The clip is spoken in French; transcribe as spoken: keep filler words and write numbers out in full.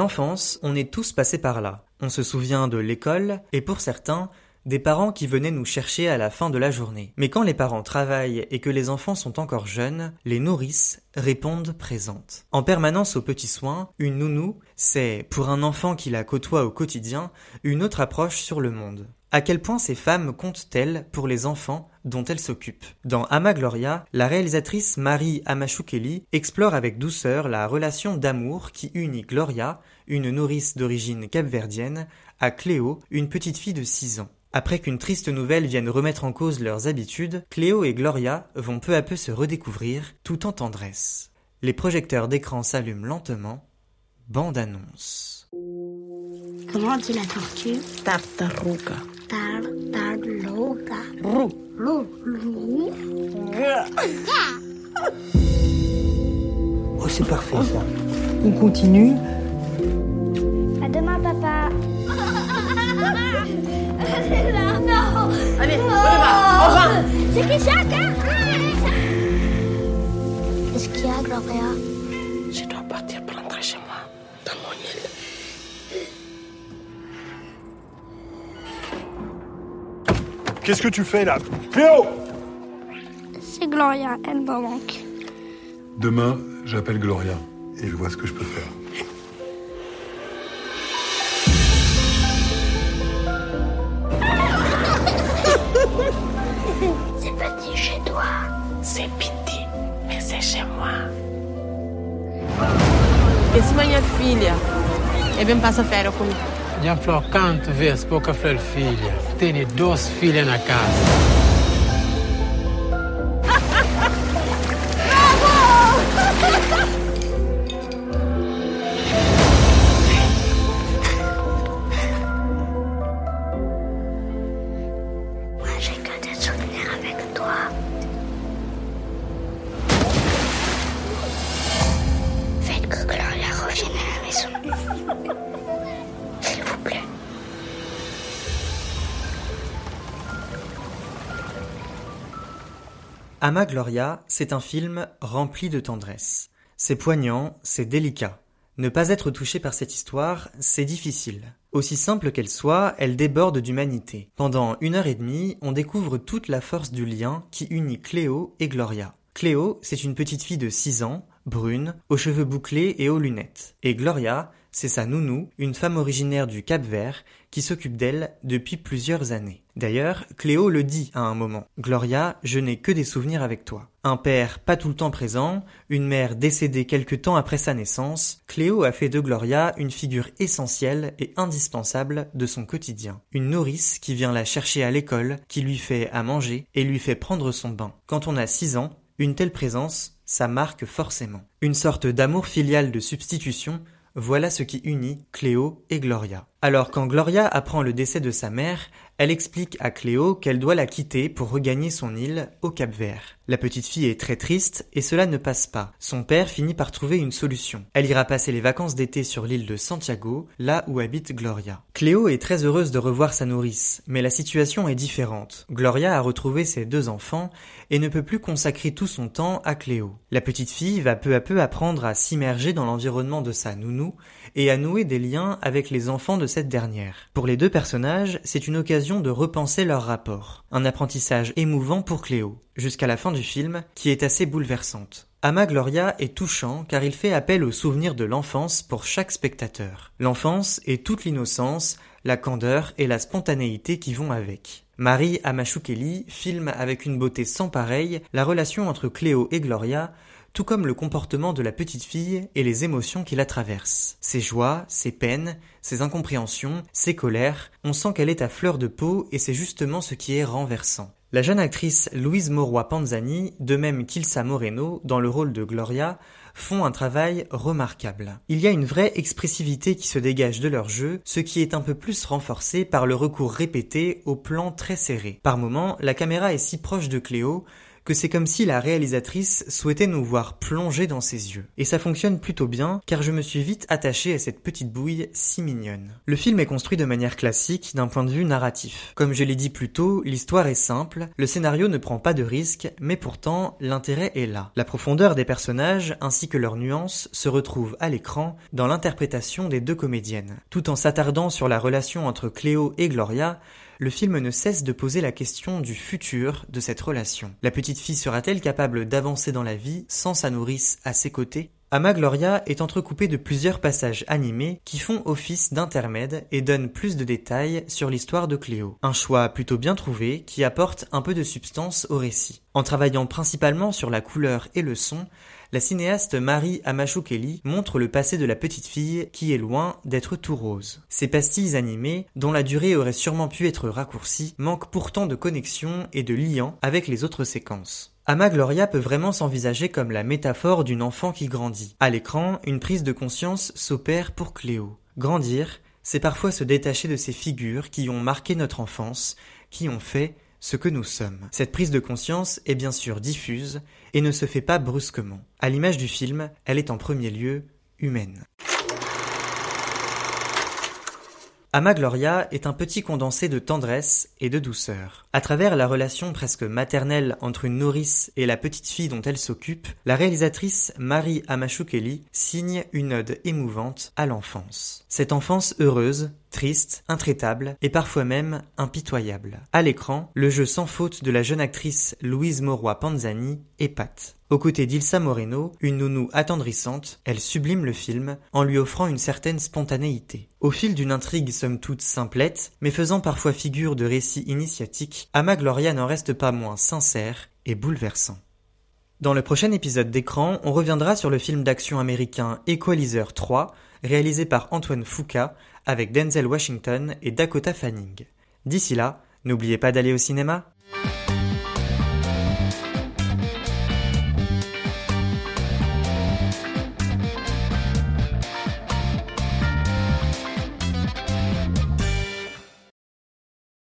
l'enfance, on est tous passés par là. On se souvient de l'école, et pour certains, des parents qui venaient nous chercher à la fin de la journée. Mais quand les parents travaillent et que les enfants sont encore jeunes, les nourrices répondent présentes. En permanence aux petits soins, une nounou, c'est, pour un enfant qui la côtoie au quotidien, une autre approche sur le monde. À quel point ces femmes comptent-elles pour les enfants dont elles s'occupent ? Dans Àma Gloria, la réalisatrice Marie Amachoukeli explore avec douceur la relation d'amour qui unit Gloria, une nourrice d'origine capverdienne, à Cléo, une petite fille de six ans. Après qu'une triste nouvelle vienne remettre en cause leurs habitudes, Cléo et Gloria vont peu à peu se redécouvrir, tout en tendresse. Les projecteurs d'écran s'allument lentement. Bande-annonce. Comment on dit la tortue ? Tartaruga. Tartaruga. Roux. Roux. Roux. Oh, c'est parfait, ça. On continue. À demain, papa. C'est là. Non. Allez, on va. On va. C'est qui ça, hein ? Qu'est-ce qu'il y a, Gloria ? Je dois partir pour rentrer chez moi, dans mon île. Qu'est-ce que tu fais, là ? Cléo ! C'est Gloria, elle me manque. Demain, j'appelle Gloria et je vois ce que je peux faire. C'est pas dit chez toi. C'est petit, mais c'est chez moi. Qu'est-ce qu'il y a, fille ? E ben passa fera comigo. Já falou quantas vezes pouca flor filha. Tenho dois filhos na casa. Bravo! Moi, j'ai que des souvenirs avec toi. Faites que Gloria revienne à la maison. S'il vous plaît. Àma Gloria, c'est un film rempli de tendresse. C'est poignant, c'est délicat. Ne pas être touché par cette histoire, c'est difficile. Aussi simple qu'elle soit, elle déborde d'humanité. Pendant une heure et demie, on découvre toute la force du lien qui unit Cléo et Gloria. Cléo, c'est une petite fille de six ans, brune, aux cheveux bouclés et aux lunettes. Et Gloria, c'est sa nounou, une femme originaire du Cap-Vert, qui s'occupe d'elle depuis plusieurs années. D'ailleurs, Cléo le dit à un moment. « Gloria, je n'ai que des souvenirs avec toi. » Un père pas tout le temps présent, une mère décédée quelque temps après sa naissance, Cléo a fait de Gloria une figure essentielle et indispensable de son quotidien. Une nourrice qui vient la chercher à l'école, qui lui fait à manger et lui fait prendre son bain. Quand on a six ans, une telle présence, ça marque forcément. Une sorte d'amour filial de substitution. Voilà ce qui unit Cléo et Gloria. Alors quand Gloria apprend le décès de sa mère, elle explique à Cléo qu'elle doit la quitter pour regagner son île au Cap-Vert. La petite fille est très triste et cela ne passe pas. Son père finit par trouver une solution. Elle ira passer les vacances d'été sur l'île de Santiago, là où habite Gloria. Cléo est très heureuse de revoir sa nourrice, mais la situation est différente. Gloria a retrouvé ses deux enfants et ne peut plus consacrer tout son temps à Cléo. La petite fille va peu à peu apprendre à s'immerger dans l'environnement de sa nounou et à nouer des liens avec les enfants de cette dernière. Pour les deux personnages, c'est une occasion de repenser leur rapport. Un apprentissage émouvant pour Cléo, jusqu'à la fin du film, qui est assez bouleversante. Àma Gloria est touchant car il fait appel aux souvenirs de l'enfance pour chaque spectateur. L'enfance et toute l'innocence, la candeur et la spontanéité qui vont avec. Marie Amachoukeli filme avec une beauté sans pareille la relation entre Cléo et Gloria, tout comme le comportement de la petite fille et les émotions qui la traversent. Ses joies, ses peines, ses incompréhensions, ses colères, on sent qu'elle est à fleur de peau et c'est justement ce qui est renversant. La jeune actrice Louise Mauroy-Panzani, de même qu'Ilsa Moreno, dans le rôle de Gloria, font un travail remarquable. Il y a une vraie expressivité qui se dégage de leur jeu, ce qui est un peu plus renforcé par le recours répété aux plans très serrés. Par moments, la caméra est si proche de Cléo, que c'est comme si la réalisatrice souhaitait nous voir plonger dans ses yeux. Et ça fonctionne plutôt bien, car je me suis vite attaché à cette petite bouille si mignonne. Le film est construit de manière classique d'un point de vue narratif. Comme je l'ai dit plus tôt, l'histoire est simple, le scénario ne prend pas de risques, mais pourtant l'intérêt est là. La profondeur des personnages ainsi que leurs nuances se retrouvent à l'écran dans l'interprétation des deux comédiennes. Tout en s'attardant sur la relation entre Cléo et Gloria, le film ne cesse de poser la question du futur de cette relation. La petite fille sera-t-elle capable d'avancer dans la vie sans sa nourrice à ses côtés ? Àma Gloria est entrecoupée de plusieurs passages animés qui font office d'intermède et donnent plus de détails sur l'histoire de Cléo. Un choix plutôt bien trouvé qui apporte un peu de substance au récit. En travaillant principalement sur la couleur et le son, la cinéaste Marie Amachoukeli montre le passé de la petite fille qui est loin d'être tout rose. Ces pastilles animées, dont la durée aurait sûrement pu être raccourcie, manquent pourtant de connexion et de lien avec les autres séquences. Àma Gloria peut vraiment s'envisager comme la métaphore d'une enfant qui grandit. À l'écran, une prise de conscience s'opère pour Cléo. Grandir, c'est parfois se détacher de ces figures qui ont marqué notre enfance, qui ont fait ce que nous sommes. Cette prise de conscience est bien sûr diffuse et ne se fait pas brusquement. À l'image du film, elle est en premier lieu humaine. Àma Gloria est un petit condensé de tendresse et de douceur. À travers la relation presque maternelle entre une nourrice et la petite fille dont elle s'occupe, la réalisatrice Marie Amachoukeli signe une ode émouvante à l'enfance. Cette enfance heureuse, triste, intraitable et parfois même impitoyable. À l'écran, le jeu sans faute de la jeune actrice Louise Mauroy-Panzani épate. Aux côtés d'Ilsa Moreno, une nounou attendrissante, elle sublime le film en lui offrant une certaine spontanéité. Au fil d'une intrigue somme toute simplette, mais faisant parfois figure de récit initiatique, Àma Gloria n'en reste pas moins sincère et bouleversant. Dans le prochain épisode d'Écran, on reviendra sur le film d'action américain Equalizer trois, réalisé par Antoine Fuqua, avec Denzel Washington et Dakota Fanning. D'ici là, n'oubliez pas d'aller au cinéma.